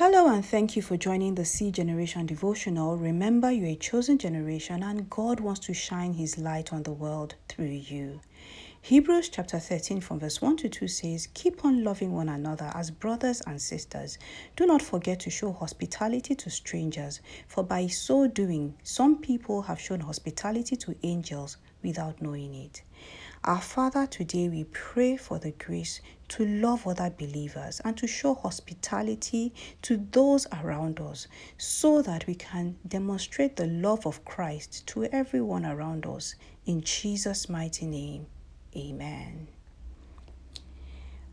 Hello and thank you for joining the C Generation Devotional. Remember, you're a chosen generation and God wants to shine His light on the world through you. Hebrews chapter 13 from verse 1 to 2 says, "Keep on loving one another as brothers and sisters. Do not forget to show hospitality to strangers, for by so doing, some people have shown hospitality to angels without knowing it." Our Father, today we pray for the grace to love other believers and to show hospitality to those around us so that we can demonstrate the love of Christ to everyone around us. In Jesus' mighty name, amen.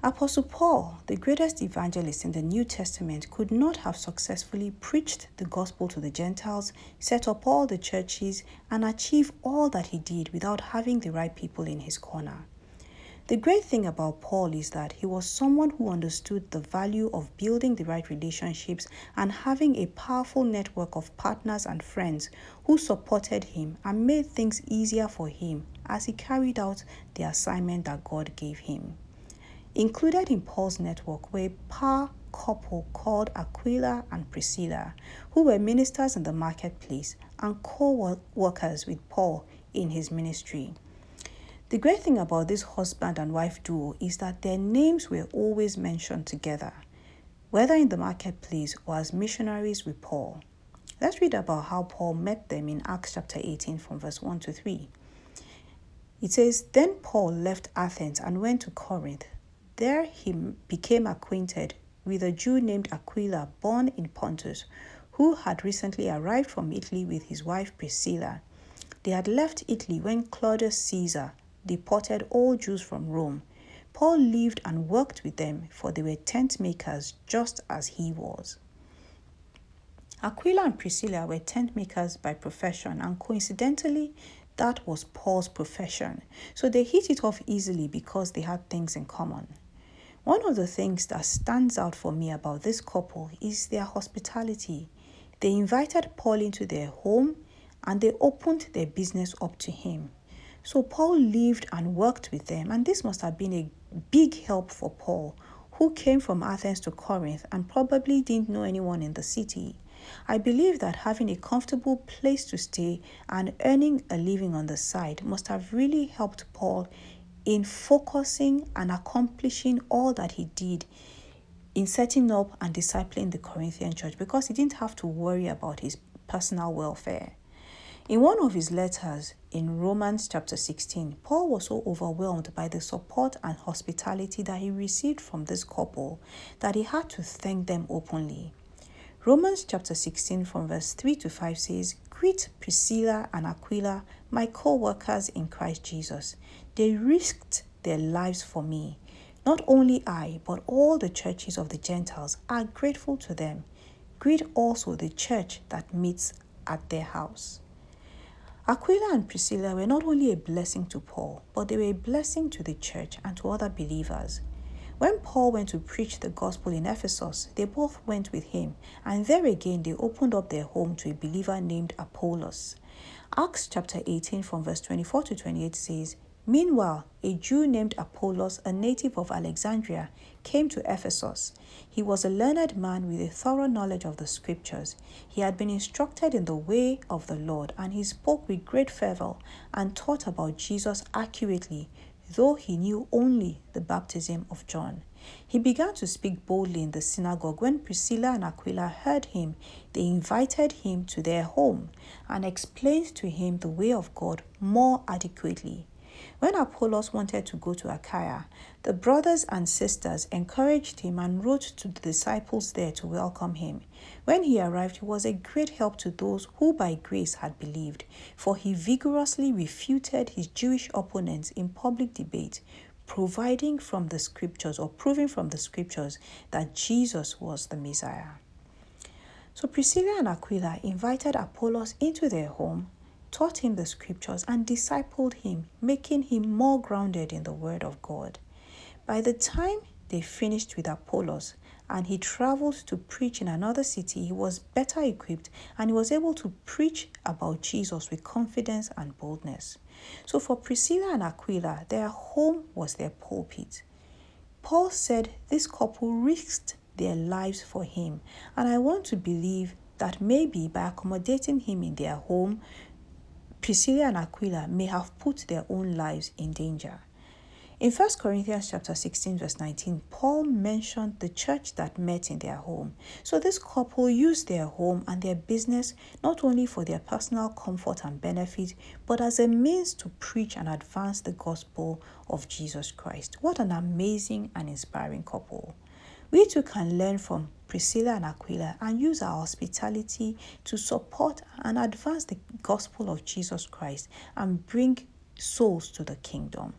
Apostle Paul, the greatest evangelist in the New Testament, could not have successfully preached the gospel to the Gentiles, set up all the churches, and achieve all that he did without having the right people in his corner. The great thing about Paul is that he was someone who understood the value of building the right relationships and having a powerful network of partners and friends who supported him and made things easier for him as he carried out the assignment that God gave him. Included in Paul's network were a power couple called Aquila and Priscilla, who were ministers in the marketplace and co-workers with Paul in his ministry. The great thing about this husband and wife duo is that their names were always mentioned together, whether in the marketplace or as missionaries with Paul. Let's read about how Paul met them in Acts chapter 18 from verse 1 to 3. It says, "Then Paul left Athens and went to Corinth. There he became acquainted with a Jew named Aquila, born in Pontus, who had recently arrived from Italy with his wife Priscilla. They had left Italy when Claudius Caesar deported all Jews from Rome. Paul lived and worked with them, for they were tent makers just as he was." Aquila and Priscilla were tent makers by profession, and coincidentally, that was Paul's profession. So they hit it off easily because they had things in common. One of the things that stands out for me about this couple is their hospitality. They invited Paul into their home and they opened their business up to him. So Paul lived and worked with them, and this must have been a big help for Paul, who came from Athens to Corinth and probably didn't know anyone in the city. I believe that having a comfortable place to stay and earning a living on the side must have really helped Paul in focusing and accomplishing all that he did in setting up and discipling the Corinthian church, because he didn't have to worry about his personal welfare. In one of his letters in Romans chapter 16, Paul was so overwhelmed by the support and hospitality that he received from this couple that he had to thank them openly. Romans chapter 16 from verse 3 to 5 says, "Greet Priscilla and Aquila, my co-workers in Christ Jesus. They risked their lives for me. Not only I, but all the churches of the Gentiles are grateful to them. Greet also the church that meets at their house." Aquila and Priscilla were not only a blessing to Paul, but they were a blessing to the church and to other believers. When Paul went to preach the gospel in Ephesus, they both went with him, and there again they opened up their home to a believer named Apollos. Acts chapter 18 from verse 24 to 28 says, "Meanwhile, a Jew named Apollos, a native of Alexandria, came to Ephesus. He was a learned man with a thorough knowledge of the scriptures. He had been instructed in the way of the Lord, and he spoke with great fervor and taught about Jesus accurately, though he knew only the baptism of John. He began to speak boldly in the synagogue. When Priscilla and Aquila heard him, they invited him to their home and explained to him the way of God more adequately. When Apollos wanted to go to Achaia, the brothers and sisters encouraged him and wrote to the disciples there to welcome him. When he arrived, he was a great help to those who by grace had believed, for he vigorously refuted his Jewish opponents in public debate, proving from the scriptures that Jesus was the Messiah." So Priscilla and Aquila invited Apollos into their home, taught him the scriptures, and discipled him, making him more grounded in the word of God. By the time they finished with Apollos and he traveled to preach in another city, he was better equipped and he was able to preach about Jesus with confidence and boldness. So for Priscilla and Aquila, their home was their pulpit. Paul said this couple risked their lives for him. And I want to believe that maybe by accommodating him in their home, Priscilla and Aquila may have put their own lives in danger. In 1 Corinthians chapter 16, verse 19, Paul mentioned the church that met in their home. So this couple used their home and their business not only for their personal comfort and benefit, but as a means to preach and advance the gospel of Jesus Christ. What an amazing and inspiring couple. We too can learn from Priscilla and Aquila and use our hospitality to support and advance the gospel of Jesus Christ and bring souls to the kingdom.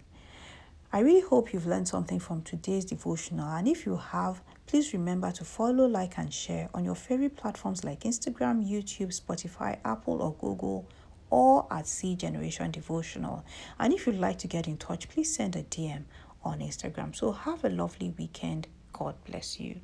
I really hope you've learned something from today's devotional, and if you have, please remember to follow, like, and share on your favorite platforms like Instagram, YouTube, Spotify, Apple, or Google, or at C Generation Devotional. And if you'd like to get in touch, please send a DM on Instagram. So have a lovely weekend. God bless you.